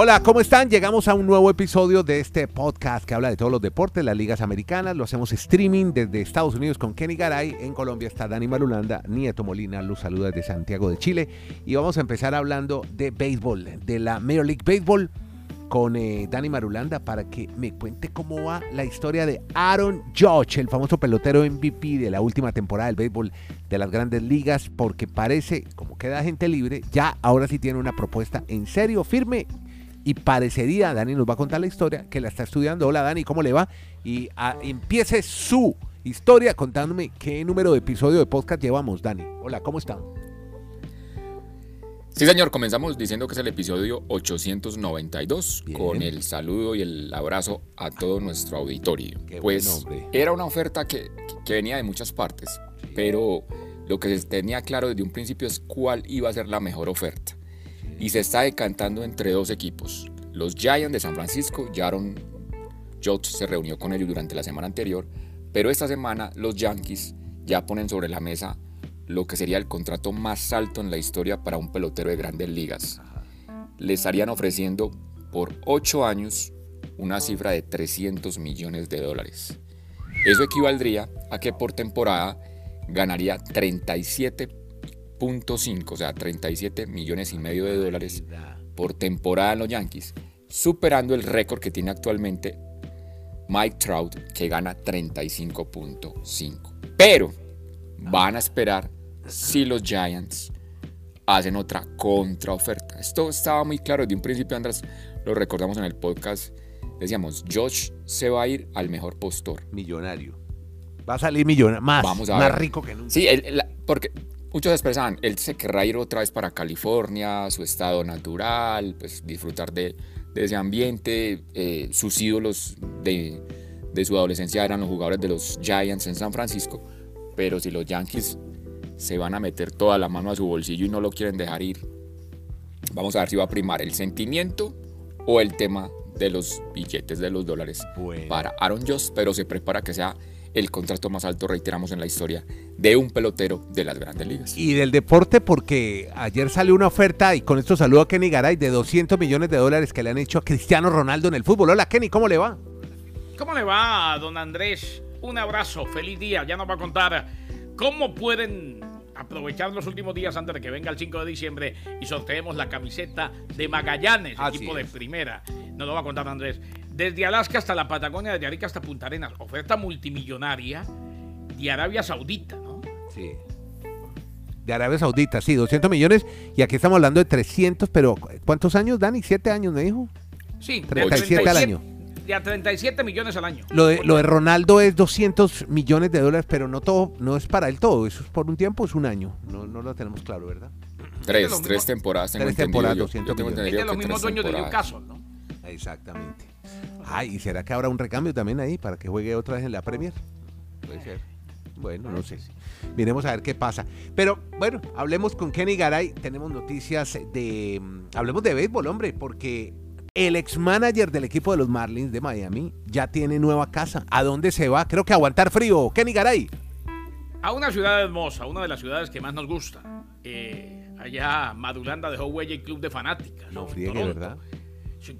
Hola, ¿cómo están? Llegamos a un nuevo episodio de este podcast que habla de todos los deportes, las ligas americanas. Lo hacemos streaming desde Estados Unidos con Kenny Garay. En Colombia está Dani Marulanda, Nieto Molina, los saluda desde Santiago de Chile. Y vamos a empezar hablando de béisbol, de la Major League Baseball, con Dani Marulanda para que me cuente cómo va la historia de Aaron Judge, el famoso pelotero MVP de la última temporada del béisbol de las grandes ligas, porque parece, como queda gente libre, ya ahora sí tiene una propuesta en serio, firme, y parecería, Dani nos va a contar la historia, que la está estudiando. Hola Dani, ¿cómo le va? Y empiece su historia contándome qué número de episodio de podcast llevamos, Dani. Hola, ¿cómo están? Sí, señor, comenzamos diciendo que es el episodio 892. Bien. Con el saludo y el abrazo a todo nuestro auditorio. Qué pues era una oferta que venía de muchas partes, sí, pero lo que se tenía claro desde un principio es cuál iba a ser la mejor oferta. Sí. Y se está decantando entre dos equipos. Los Giants de San Francisco, Aaron Judge se reunió con ellos durante la semana anterior, pero esta semana los Yankees ya ponen sobre la mesa lo que sería el contrato más alto en la historia para un pelotero de grandes ligas. Le estarían ofreciendo por 8 años una cifra de $300 millones. Eso equivaldría a que por temporada ganaría 37.5, o sea, $37,5 millones por temporada en los Yankees, superando el récord que tiene actualmente Mike Trout, que gana 35.5. Pero van a esperar si los Giants hacen otra contraoferta. Esto estaba muy claro desde un principio, Andrés, lo recordamos en el podcast. Decíamos, Josh se va a ir al mejor postor. Millonario. Va a salir millonario, más rico que nunca. Sí, porque muchos expresaban, él se querrá ir otra vez para California, su estado natural, pues disfrutar de ese ambiente. Sus ídolos de su adolescencia eran los jugadores de los Giants en San Francisco. Pero si los Yankees se van a meter toda la mano a su bolsillo y no lo quieren dejar ir, vamos a ver si va a primar el sentimiento o el tema de los billetes, de los dólares, bueno, para Aaron Judge, pero se prepara que sea el contrato más alto, reiteramos, en la historia de un pelotero de las grandes ligas. Y del deporte, porque ayer salió una oferta, y con esto saludo a Kenny Garay, de $200 millones que le han hecho a Cristiano Ronaldo en el fútbol. Hola Kenny, ¿cómo le va? ¿Cómo le va, don Andrés? Un abrazo, feliz día. Ya nos va a contar cómo pueden aprovechar los últimos días antes de que venga el 5 de diciembre y sorteemos la camiseta de Magallanes, equipo de primera. Nos lo va a contar Andrés. Desde Alaska hasta la Patagonia, desde Arica hasta Punta Arenas, oferta multimillonaria de Arabia Saudita, ¿no? Sí. De Arabia Saudita, sí, $200 millones. Y aquí estamos hablando de 300, pero ¿cuántos años, Dani? 7 años, me dijo. Sí, 37 al año. Ya $37 millones al año. Lo de Ronaldo es $200 millones, pero no todo, no es para él todo, eso es por un tiempo, es un año, no lo tenemos claro, ¿verdad? Tres temporadas, tengo entendido. Es de los mismos dueños de Newcastle, ¿no? Exactamente. Ay, ¿y será que habrá un recambio también ahí para que juegue otra vez en la Premier? Puede ser. Bueno, no sé. Miremos a ver qué pasa. Pero bueno, hablemos con Kenny Garay, tenemos noticias de... Hablemos de béisbol, hombre, porque... El ex-manager del equipo de los Marlins de Miami ya tiene nueva casa. ¿A dónde se va? Creo que a aguantar frío. Kenny Garay. A una ciudad hermosa, una de las ciudades que más nos gusta. Allá Marulanda dejó huella y club de fanáticas. No friegue, ¿verdad?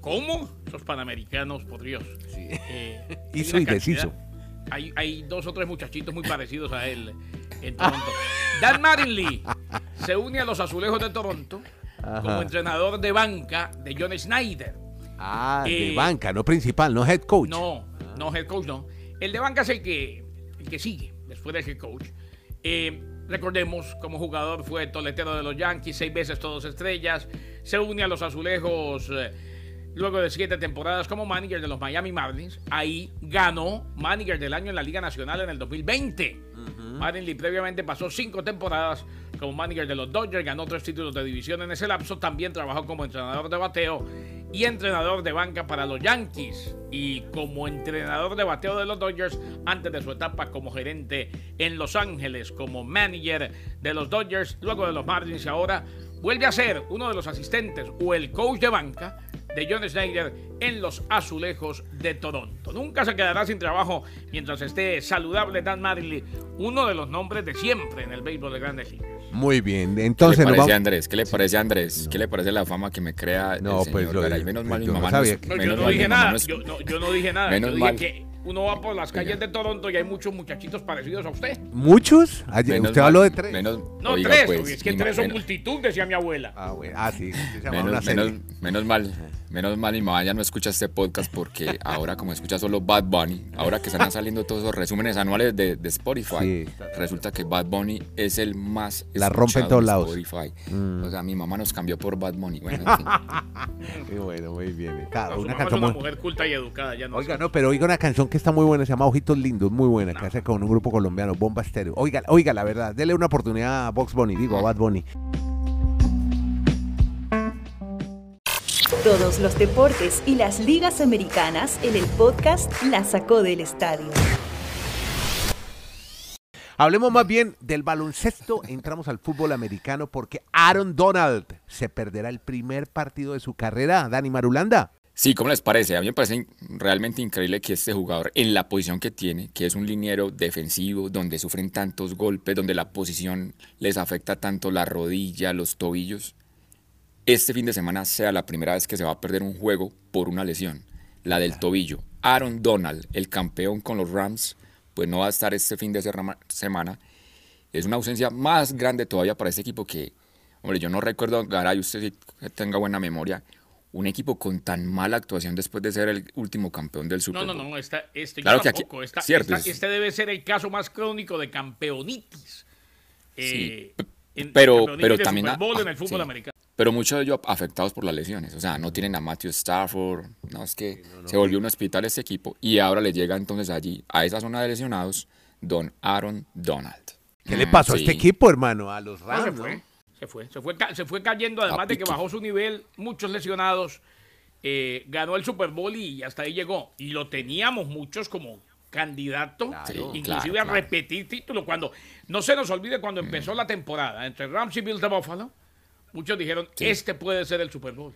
¿Cómo? Esos panamericanos, por Dios. Sí. Hizo y deshizo. Hay 2 o 3 muchachitos muy parecidos a él en Toronto. Don Mattingly se une a los Azulejos de Toronto, ajá, como entrenador de banca de John Schneider. De banca, no principal, no head coach. No head coach, no. El de banca es el que sigue después del head coach. Recordemos, como jugador fue toletero de los Yankees, 6 veces todos estrellas. Se une a los Azulejos luego de 7 temporadas como manager de los Miami Marlins. Ahí ganó manager del año en la Liga Nacional en el 2020. Uh-huh. Marlins previamente pasó 5 temporadas como manager de los Dodgers, ganó 3 títulos de división en ese lapso, también trabajó como entrenador de bateo y entrenador de banca para los Yankees y como entrenador de bateo de los Dodgers antes de su etapa como gerente en Los Ángeles, como manager de los Dodgers, luego de los Marlins, y ahora vuelve a ser uno de los asistentes o el coach de banca de John Schneider en los Azulejos de Toronto. Nunca se quedará sin trabajo mientras esté saludable Don Mattingly, uno de los nombres de siempre en el béisbol de grandes ligas. Muy bien, entonces... ¿Qué le parece, Andrés? ¿Qué le parece, Andrés? No. ¿Qué le parece la fama que me crea el señor Garay? Menos mal mi mamá no... Yo no dije nada. Menos mal que uno va por las calles de Toronto y hay muchos muchachitos parecidos a usted. ¿Muchos? Ayer, usted habló de tres. Menos, no, oiga, tres, pues, es que tres son multitud, decía mi abuela. Ah, bueno, ah, sí. Se menos mal mi mamá ya no escucha este podcast, porque ahora como escucha solo Bad Bunny, ahora que están saliendo todos esos resúmenes anuales de Spotify, sí, resulta que Bad Bunny es el más la rompe en todos lados. O sea, mi mamá nos cambió por Bad Bunny. Bueno, en fin. Y bueno, muy bien. Claro, no, una canción, una mujer culta y educada. Ya no, oiga, no, pero oiga una canción que está muy buena, se llama Ojitos Lindos, muy buena, no, que hace con un grupo colombiano, Bomba Estéreo. Oiga, oiga, la verdad, dele una oportunidad a Box Bunny, digo, a Bad Bunny. Todos los deportes y las ligas americanas en el podcast La Sacó del Estadio. Hablemos más bien del baloncesto, entramos al fútbol americano porque Aaron Donald se perderá el primer partido de su carrera. Dani Marulanda. Sí, ¿cómo les parece? A mí me parece realmente increíble que este jugador, en la posición que tiene, que es un liniero defensivo, donde sufren tantos golpes, donde la posición les afecta tanto la rodilla, los tobillos, este fin de semana sea la primera vez que se va a perder un juego por una lesión, la del tobillo. Aaron Donald, el campeón con los Rams, pues no va a estar este fin de semana. Es una ausencia más grande todavía para este equipo que, hombre, yo no recuerdo, Garay, usted sí tenga buena memoria, un equipo con tan mala actuación después de ser el último campeón del Super Bowl. No, este claro que tampoco. Este debe ser el caso más crónico de campeonitis. Sí, pero también... en el fútbol americano. Pero muchos de ellos afectados por las lesiones, o sea, no tienen a Matthew Stafford, no, es que se volvió un hospital este equipo y ahora le llega entonces allí, a esa zona de lesionados, don Aaron Donald. ¿Qué le pasó a este equipo, hermano? A los Rams, se fue cayendo, además de que bajó su nivel, muchos lesionados, ganó el Super Bowl y hasta ahí llegó, y lo teníamos muchos como candidato, inclusive a repetir título, cuando, no se nos olvide cuando empezó la temporada, entre Rams y Bills de Buffalo, muchos dijeron, este puede ser el Super Bowl.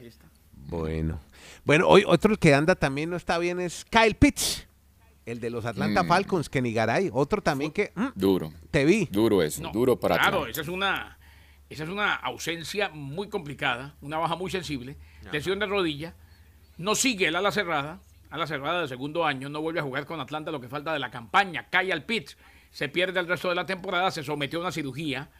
Ahí está. Bueno, hoy otro que anda también no está bien es Kyle Pitts, el de los Atlanta Falcons, que ni Garay, otro también que... duro. Te vi. Duro eso, no, duro para ti. Claro, esa es una ausencia muy complicada, una baja muy sensible, lesión de rodilla, no sigue el ala cerrada de segundo año, no vuelve a jugar con Atlanta lo que falta de la campaña. Kyle Pitts se pierde el resto de la temporada, se sometió a una cirugía,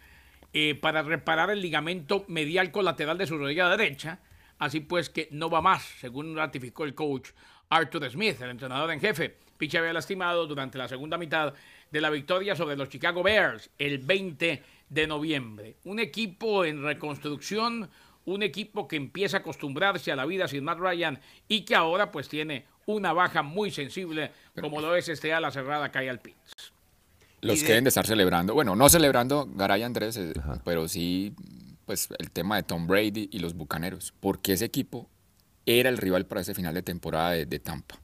para reparar el ligamento medial colateral de su rodilla derecha, así pues que no va más, según ratificó el coach Arthur Smith, el entrenador en jefe. Pitts había lastimado durante la segunda mitad de la victoria sobre los Chicago Bears el 20 de noviembre. Un equipo en reconstrucción, un equipo que empieza a acostumbrarse a la vida sin Matt Ryan y que ahora pues tiene una baja muy sensible, como lo es este ala cerrada Kyle Pitts. Los que deben de estar celebrando, bueno, no celebrando Garay, Andrés, pero sí, pues el tema de Tom Brady y los Bucaneros, porque ese equipo era el rival para ese final de temporada de Tampa.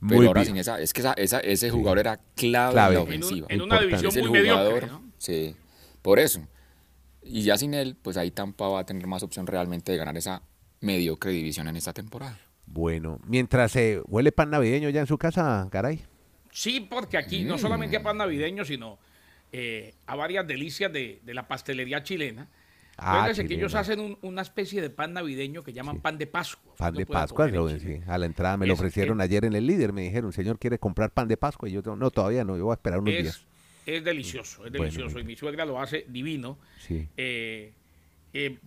Pero muy ahora bien. Sin esa, es que ese jugador era clave en la ofensiva. En una división muy mediocre, ¿no? Sí, por eso. Y ya sin él, pues ahí Tampa va a tener más opción realmente de ganar esa mediocre división en esta temporada. Bueno, mientras huele pan navideño ya en su casa, Garay. Sí, porque aquí no solamente a pan navideño, sino a varias delicias de la pastelería chilena. Fíjense que ellos hacen una especie de pan navideño que llaman pan de Pascua. Pan de Pascua, a la entrada me lo ofrecieron ayer en el líder, me dijeron, señor, ¿quiere comprar pan de Pascua? Y yo no, todavía no, yo voy a esperar unos días. Es delicioso, y mi suegra lo hace divino. Sí.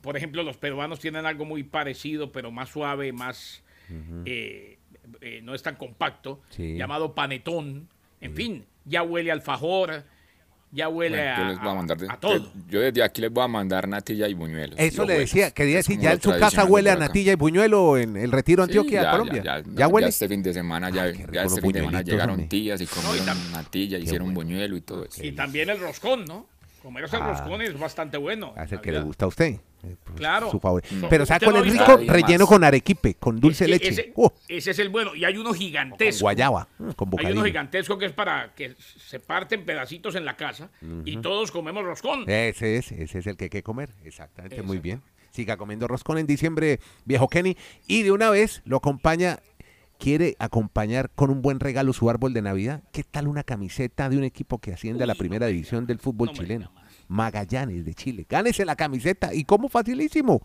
Por ejemplo, los peruanos tienen algo muy parecido, pero más suave, más... no es tan compacto, llamado panetón, en fin, ya huele al alfajor, ya huele a todo. Yo desde aquí les voy a mandar natilla y buñuelos. Eso le decía, quería decir, ya en su casa huele a natilla y buñuelo en el Retiro Antioquia, Colombia. Ya huele. Ya este fin de semana, llegaron tías y comieron natilla, hicieron buñuelo y todo eso. Y también el roscón, ¿no? Comerse el roscón es bastante bueno. Hace que le gusta a usted. Claro. Su favorito. Pero ¿sabe cuál es rico? Relleno con arequipe, con dulce leche. Ese es el bueno. Y hay uno gigantesco. Con guayaba, con bocadillo. Hay uno gigantesco que es para que se parten pedacitos en la casa y todos comemos roscón. Ese es el que hay que comer. Exactamente, muy bien. Siga comiendo roscón en diciembre, viejo Kenny. Y de una vez lo acompaña... ¿Quiere acompañar con un buen regalo su árbol de Navidad? ¿Qué tal una camiseta de un equipo que asciende a la primera división del fútbol chileno? Magallanes de Chile. Gánese la camiseta. ¿Y cómo? Facilísimo.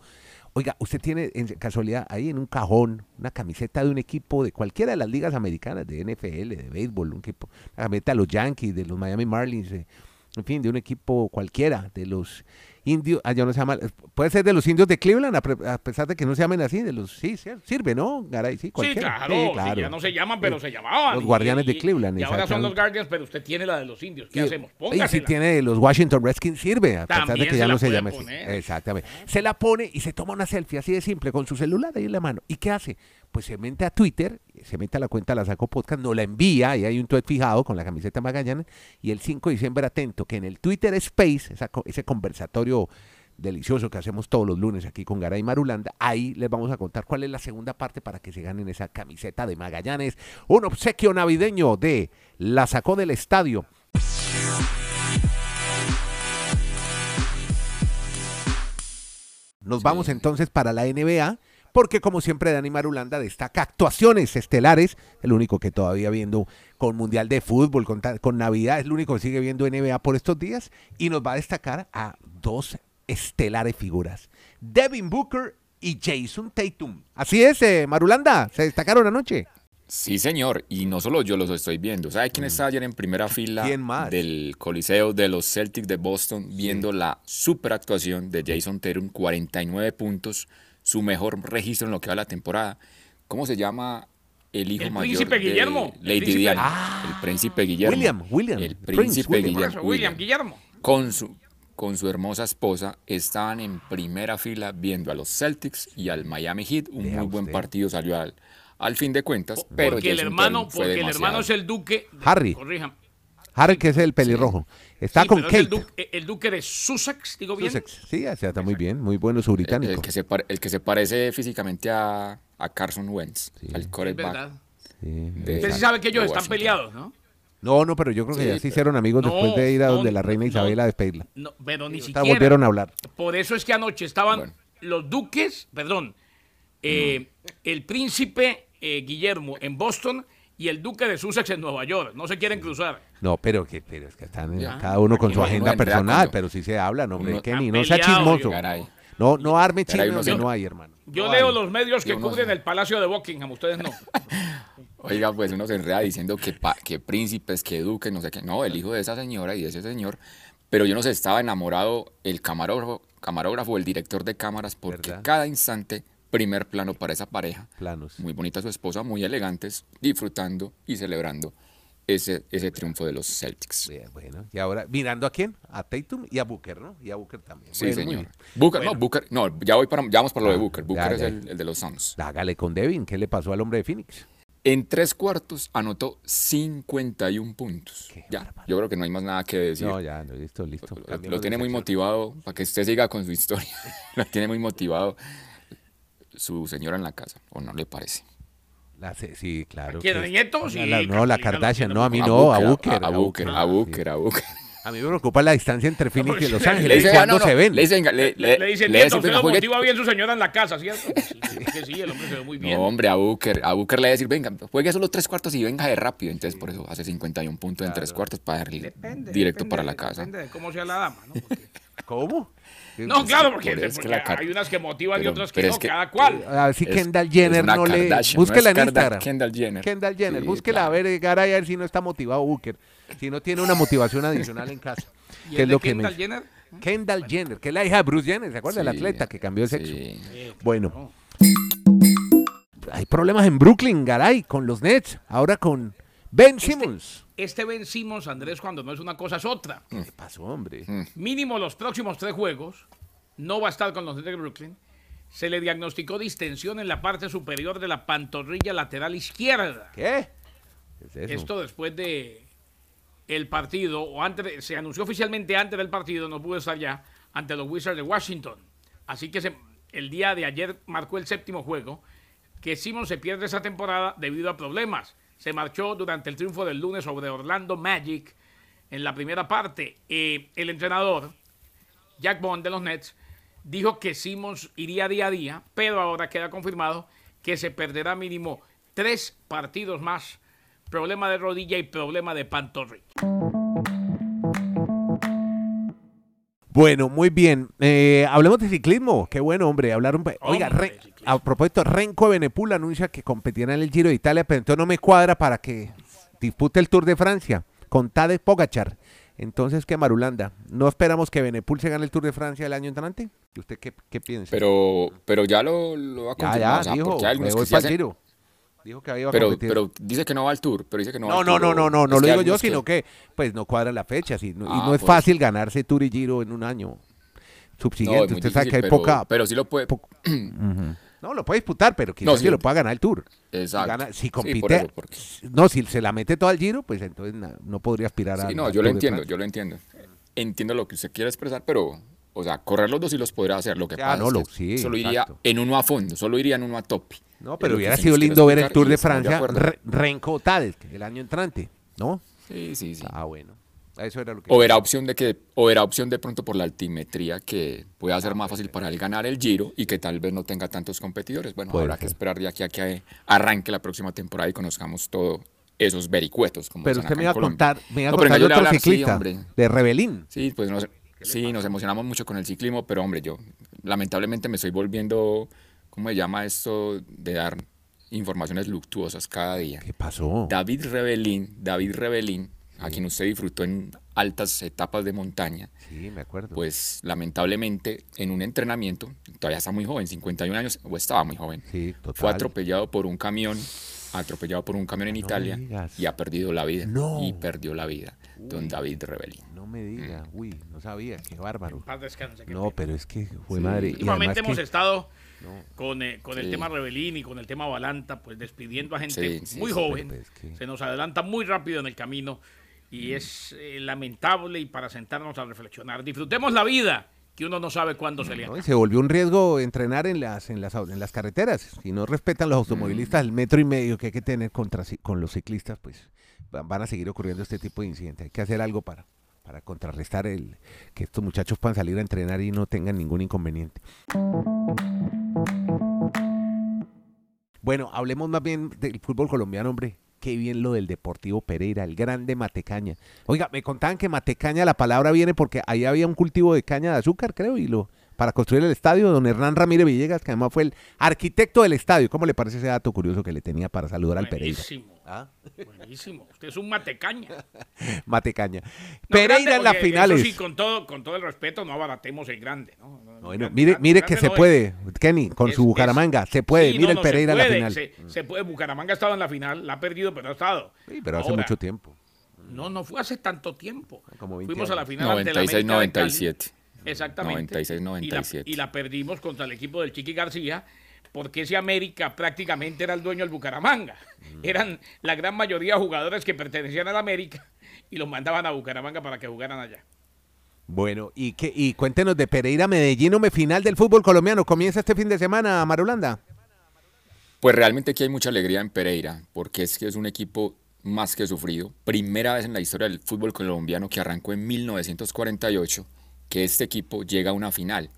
Oiga, usted tiene en casualidad ahí en un cajón una camiseta de un equipo de cualquiera de las ligas americanas, de NFL, de béisbol, un equipo, una camiseta de los Yankees, de los Miami Marlins, en fin, de un equipo cualquiera, de los indios, allá no se llama, puede ser de los indios de Cleveland, a pesar de que no se llamen así, de los, sí, sirve, ¿no, Garay? Sí, cualquiera. Sí, claro, sí, claro. Sí, ya no se llaman, pero se llamaban. Los Guardianes de Cleveland. Y ahora son los Guardians, pero usted tiene la de los indios, ¿qué hacemos? Póngasela. Y si tiene los Washington Redskins, sirve, a pesar de que ya no se llame así. Exactamente. Se la pone y se toma una selfie, así de simple, con su celular ahí en la mano. ¿Y qué hace? Pues se mete a Twitter, se mete a la cuenta La Saco Podcast, no la envía, y hay un tweet fijado con la camiseta Magallanes, y el 5 de diciembre, atento, que en el Twitter Space, ese conversatorio delicioso que hacemos todos los lunes aquí con Garay Marulanda, ahí les vamos a contar cuál es la segunda parte para que se ganen esa camiseta de Magallanes, un obsequio navideño de La Sacó del Estadio. Nos vamos entonces para la NBA, porque como siempre Dani Marulanda destaca actuaciones estelares, el único que todavía viendo con Mundial de Fútbol, con Navidad, es el único que sigue viendo NBA por estos días, y nos va a destacar a dos estelares figuras, Devin Booker y Jayson Tatum. Así es, Marulanda, se destacaron anoche. Sí, señor, y no solo yo los estoy viendo. ¿Sabe quién está ayer en primera fila del Coliseo de los Celtics de Boston viendo la super actuación de Jayson Tatum, 49 puntos, su mejor registro en lo que va la temporada? ¿Cómo se llama el hijo mayor? Príncipe Guillermo. Lady Diana. El príncipe Guillermo. El príncipe Guillermo. Con su hermosa esposa estaban en primera fila viendo a los Celtics y al Miami Heat. Un muy buen partido salió al fin de cuentas. Pero porque el hermano es el duque. Harry. Corríjame. Harry, que es el pelirrojo. Está con Kate. El duque de Sussex, digo bien. Sussex, sí, está muy bien, muy bueno su británico. El que se parece físicamente a Carson Wentz, al quarterback. Usted sí sabe que ellos están peleados, ¿no? No, pero yo creo que ya se hicieron amigos después de ir a donde la reina Isabel a despedirla. No, pero ni siquiera. Volvieron a hablar. Por eso es que anoche estaban los duques, el príncipe Guillermo en Boston y el duque de Sussex en Nueva York. No se quieren cruzar. No, pero es que están cada uno con su agenda personal, pero sí se habla, no, Kenny, no sea chismoso. No arme chismes que no hay, hermano. Yo leo los medios que cubren el Palacio de Buckingham, ustedes no. Oiga, pues uno se enreda diciendo que príncipes, que duques, no sé qué. No, el hijo de esa señora y de ese señor. Pero yo no sé, estaba enamorado el camarógrafo, el director de cámaras, porque cada instante primer plano para esa pareja. Muy bonita su esposa, muy elegantes, disfrutando y celebrando ese triunfo de los Celtics. Bueno, y ahora, ¿mirando a quién? A Tatum y a Booker, ¿no? Y a Booker también. Sí, bueno, señor. Booker, ya vamos para lo de Booker. Booker es el de los Suns. Hágale con Devin, ¿qué le pasó al hombre de Phoenix? En tres cuartos anotó 51 puntos. Yo creo que no hay más nada que decir. Listo. Lo tiene muy motivado, para que usted siga con su historia. Lo tiene muy motivado su señora en la casa, ¿o no le parece? Sí, claro. ¿Quién nieto? Sí, no, la Kardashian, no, a mí no, a Booker. A mí me preocupa la distancia entre Phoenix y Los Ángeles. ¿Cuándo se ven? Le dicen, nieto, usted lo motiva bien su señora en la casa, ¿cierto? Sí, el hombre se ve muy bien. No, hombre, a Booker le va a decir, venga, juegue solo tres cuartos y venga de rápido. Entonces, por eso hace 51 puntos en tres cuartos para darle directo para la casa. Depende de cómo sea la dama, ¿no? ¿Cómo? No, claro, porque hay unas que motivan y otras que no, cada cual. Así Kendall Jenner no le... Búsquela en Instagram. Kendall Jenner, búsquela, a ver, Garay, a ver si no está motivado Booker, si no tiene una motivación adicional en casa. ¿Qué es lo que Kendall Jenner? Kendall Jenner, que es la hija de Bruce Jenner, ¿se acuerda? El atleta que cambió de sexo. Bueno. Hay problemas en Brooklyn, Garay, con los Nets, ahora con Ben Simmons. Este Ben Simmons, Andrés, cuando no es una cosa es otra. ¿Qué pasó, hombre? Mínimo los próximos 3 juegos no va a estar con los Nets de Brooklyn. Se le diagnosticó distensión en la parte superior de la pantorrilla lateral izquierda. ¿Qué es eso? Esto después de el partido, o antes, se anunció oficialmente antes del partido, no pudo estar ya, ante los Wizards de Washington. Así que el día de ayer marcó el 7º juego que Simmons se pierde esa temporada debido a problemas. Se marchó durante el triunfo del lunes sobre Orlando Magic en la primera parte. El entrenador, Jack Bond de los Nets, dijo que Simmons iría día a día, pero ahora queda confirmado que se perderá mínimo 3 partidos más. Problema de rodilla y problema de pantorrilla. Bueno, muy bien. Hablemos de ciclismo. Qué bueno, hombre. Hablaron. Oiga, a propósito, Renko Benepul anuncia que competirá en el Giro de Italia, pero entonces no me cuadra para que dispute el Tour de Francia con Tadej Pogačar. Entonces, ¿qué marulanda? ¿No esperamos que Benepul se gane el Tour de Francia el año entrante? ¿Usted qué piensa? Pero ya lo ha confirmado. Ya, dijo, me voy para el Giro. Dijo que iba pero dice que no va al Tour, pero dice que no va al Tour. No lo digo yo, sino que pues no cuadra la fecha, y no es fácil ganarse Tour y Giro en un año subsiguiente. No, usted sabe que hay poca... Pero sí lo puede... No, lo puede disputar, pero quizás sí lo pueda ganar el Tour. Exacto. Si compite... Sí, por eso, porque... No, si se la mete todo al Giro, pues entonces no podría aspirar a... Sí, no, yo lo entiendo. Entiendo lo que usted quiere expresar, pero... O sea, correr los dos y los podrá hacer, lo que pasa es que solo iría en uno a fondo, solo iría en uno a tope. No, pero hubiera sido lindo ver el Tour de Francia Renko-Tadej el año entrante, ¿no? Sí. Ah, bueno. Eso era lo que... O verá opción de pronto por la altimetría que pueda ser más fácil para él ganar el Giro y que tal vez no tenga tantos competidores. Bueno, habrá que esperar de aquí a que arranque la próxima temporada y conozcamos todo. Esos vericuetos. Como pero usted me iba a contar de otro ciclista, de Rebellin. Sí, pues no sé. Sí, nos emocionamos mucho con el ciclismo, pero hombre, yo lamentablemente me estoy volviendo, ¿cómo se llama esto? De dar informaciones luctuosas cada día. ¿Qué pasó? David Rebellin, sí, a quien usted disfrutó en altas etapas de montaña. Sí, me acuerdo. Pues lamentablemente en un entrenamiento, todavía está muy joven, 51 años, o estaba muy joven. Sí, total. Fue atropellado por un camión en Italia y ha perdido la vida. No. Y perdió la vida. Uy, don David Rebellin. No me diga. Uy, no sabía. Qué bárbaro. En paz descanse, no, pero es que fue madre. Últimamente hemos estado con el tema Rebellin y con el tema Valanta, pues despidiendo a gente muy joven. Pero, se nos adelanta muy rápido en el camino y es lamentable, y para sentarnos a reflexionar. Disfrutemos la vida, que uno no sabe cuándo se le acaba. Se volvió un riesgo entrenar en las carreteras. Si no respetan los automovilistas el metro y medio que hay que tener con los ciclistas, pues van a seguir ocurriendo este tipo de incidentes. Hay que hacer algo para contrarrestar que estos muchachos puedan salir a entrenar y no tengan ningún inconveniente. Bueno, hablemos más bien del fútbol colombiano, hombre. Qué bien lo del Deportivo Pereira, el grande Matecaña. Oiga, me contaban que Matecaña, la palabra viene porque ahí había un cultivo de caña de azúcar, creo, para construir el estadio, don Hernán Ramírez Villegas, que además fue el arquitecto del estadio. ¿Cómo le parece ese dato curioso que le tenía para saludar al Pereira? Buenísimo, buenísimo. Usted es un Matecaña. Matecaña. No, Pereira grande, en las finales. Sí, con todo el respeto, no abaratemos el grande, ¿no? Mire, grande se puede, Kenny, con su Bucaramanga. Se puede, sí, mire el Pereira en la final. Se puede. Bucaramanga ha estado en la final, la ha perdido, pero ha estado. Sí, pero ahora, hace mucho tiempo. No fue hace tanto tiempo. Como 20 Fuimos años. A la final 96-97. Exactamente. 96-97. Y la perdimos contra el equipo del Chiqui García, porque ese América prácticamente era el dueño del Bucaramanga. Eran la gran mayoría jugadores que pertenecían al América y los mandaban a Bucaramanga para que jugaran allá. Bueno, y cuéntenos de Pereira Medellín, final del fútbol colombiano. Comienza este fin de semana, Marulanda. Pues realmente aquí hay mucha alegría en Pereira, porque es que es un equipo más que sufrido. Primera vez en la historia del fútbol colombiano, que arrancó en 1948, que este equipo llega a una final,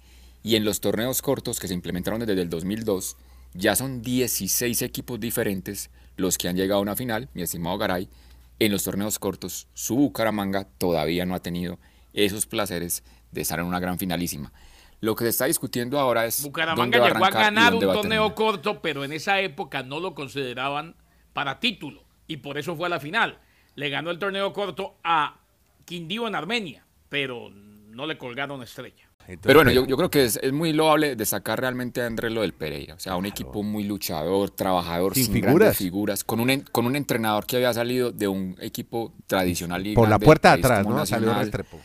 y en los torneos cortos que se implementaron desde el 2002 ya son 16 equipos diferentes los que han llegado a una final, mi estimado Garay. En los torneos cortos su Bucaramanga todavía no ha tenido esos placeres de estar en una gran finalísima. Lo que se está discutiendo ahora es Bucaramanga dónde va a ganar un torneo corto, pero en esa época no lo consideraban para título y por eso fue a la final. Le ganó el torneo corto a Quindío en Armenia, pero no le colgaron estrella. Entonces, pero bueno, yo creo que es muy loable destacar realmente a Andrés lo del Pereira. O sea, un equipo muy luchador, trabajador, sin figuras, con un entrenador que había salido de un equipo tradicional. Y por la puerta de atrás, ¿no? Salió Restrepo.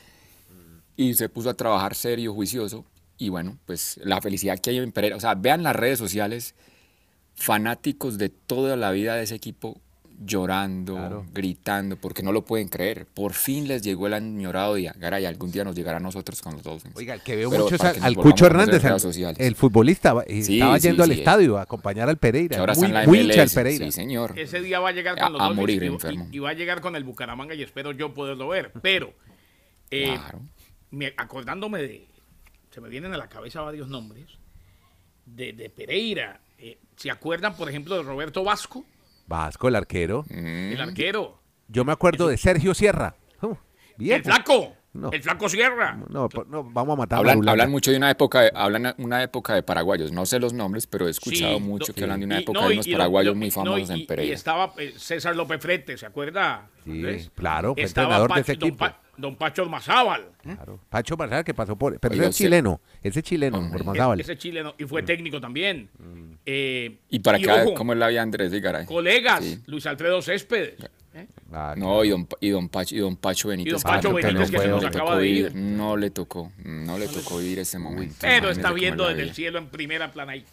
Y se puso a trabajar serio, juicioso. Y bueno, pues la felicidad que hay en Pereira. O sea, vean las redes sociales, fanáticos de toda la vida de ese equipo, llorando, gritando, porque no lo pueden creer. Por fin les llegó el añorado día. Garay, algún día nos llegará a nosotros con los Dolphins. Oiga, el que veo mucho es al Cucho Hernández, el futbolista. Estaba yendo al estadio a acompañar al Pereira. Que ahora está en la MLS, Pereira. Sí, señor. Ese día va a llegar con los Dolphins. A morir enfermo. Y va a llegar con el Bucaramanga y espero yo poderlo ver. Pero, acordándome se me vienen a la cabeza varios nombres de Pereira. ¿Se acuerdan, por ejemplo, de Roberto Vasco? Vasco, el arquero. El arquero. Yo me acuerdo de Sergio Sierra. ¡El flaco! No. El flaco Sierra. No, vamos a matar. Hablan mucho de una época de, paraguayos. No sé los nombres, pero he escuchado mucho que hablan de una época de unos paraguayos muy famosos en Pereira. Y estaba César López Frete, ¿se acuerda? Sí, claro, fue entrenador de ese equipo. Don Pacho Ormazábal. Claro. Pacho Ormazábal que pasó por... Pero ese es chileno. Ese es chileno, Ormazábal. Ese es chileno. Y fue técnico también. Y para acá, ¿cómo es la vida Andrés de Garay? Colegas, sí. Luis Alfredo Céspedes. Ah, no, y don Pacho Benítez que se nos acaba de ir. No le tocó ir ese momento. Pero está viendo desde el cielo en primera plana ahí.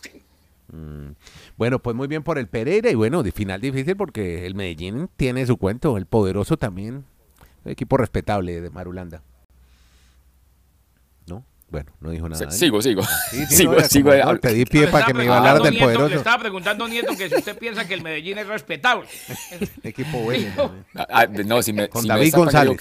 Bueno, pues muy bien por el Pereira. Y bueno, de final difícil porque el Medellín tiene su cuento. El poderoso también. Equipo respetable de Marulanda. ¿No? Bueno, no dijo nada. Sigo. Sí, sigo. No, te di pie para que me iba a hablar del Nieto, poderoso. Le estaba preguntando, Nieto, que si usted piensa que el Medellín es respetable. Equipo bueno. Con David González.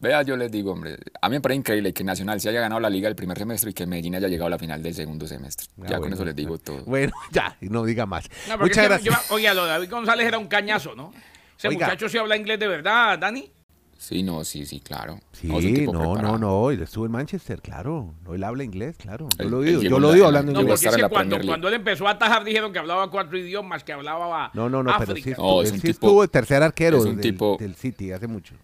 Vea, yo les digo, hombre, a mí me parece increíble que Nacional se haya ganado la liga del primer semestre y que Medellín haya llegado a la final del segundo semestre. Con eso les digo todo. Bueno, ya, no diga más. No, muchas gracias. Oye, lo de David González era un cañazo, ¿no? Ese muchacho sí habla inglés de verdad, Dani. Sí, claro. Sí, no, él estuvo en Manchester, claro. No, él habla inglés, claro. Yo lo digo hablando inglés. No, porque cuando él empezó a atajar dijeron que hablaba 4 idiomas, que hablaba África. No, pero sí estuvo el tercer arquero del City hace mucho.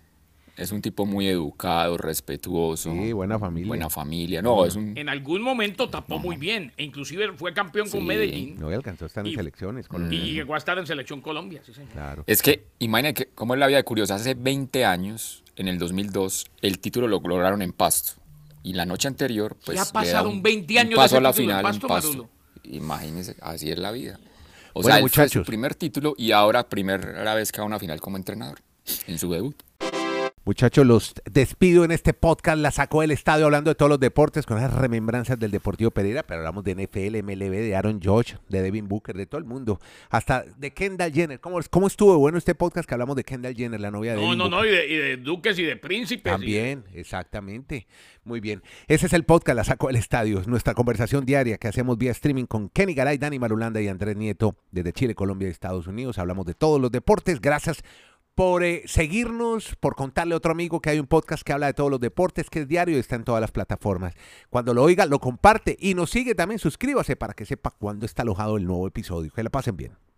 Es un tipo muy educado, respetuoso. Sí, buena familia. No, en algún momento tapó muy bien. E inclusive fue campeón con Medellín. No alcanzó a estar en selecciones colombianas. Y llegó a estar en selección Colombia, sí, señor. Claro. Es que, imagínate cómo es la vida de curiosa. Hace 20 años, en el 2002, el título lo lograron en Pasto. Y la noche anterior, pues... Ya pasaron 20 años de ese título en Pasto. Imagínense, así es la vida. O sea, fue su primer título y ahora primera vez que va a una final como entrenador. En su debut. Muchachos, los despido en este podcast. La sacó del estadio hablando de todos los deportes con esas remembranzas del Deportivo Pereira, pero hablamos de NFL, MLB, de Aaron Judge, de Devin Booker, de todo el mundo, hasta de Kendall Jenner. ¿Cómo estuvo bueno este podcast que hablamos de Kendall Jenner, la novia de Devin Booker? Y de duques y de príncipes. También, exactamente. Muy bien. Ese es el podcast La Sacó del Estadio. Es nuestra conversación diaria que hacemos vía streaming con Kenny Garay, Dani Marulanda y Andrés Nieto desde Chile, Colombia y Estados Unidos. Hablamos de todos los deportes. Gracias por seguirnos, por contarle a otro amigo que hay un podcast que habla de todos los deportes, que es diario y está en todas las plataformas. Cuando lo oiga, lo comparte y nos sigue también. Suscríbase para que sepa cuándo está alojado el nuevo episodio. Que la pasen bien.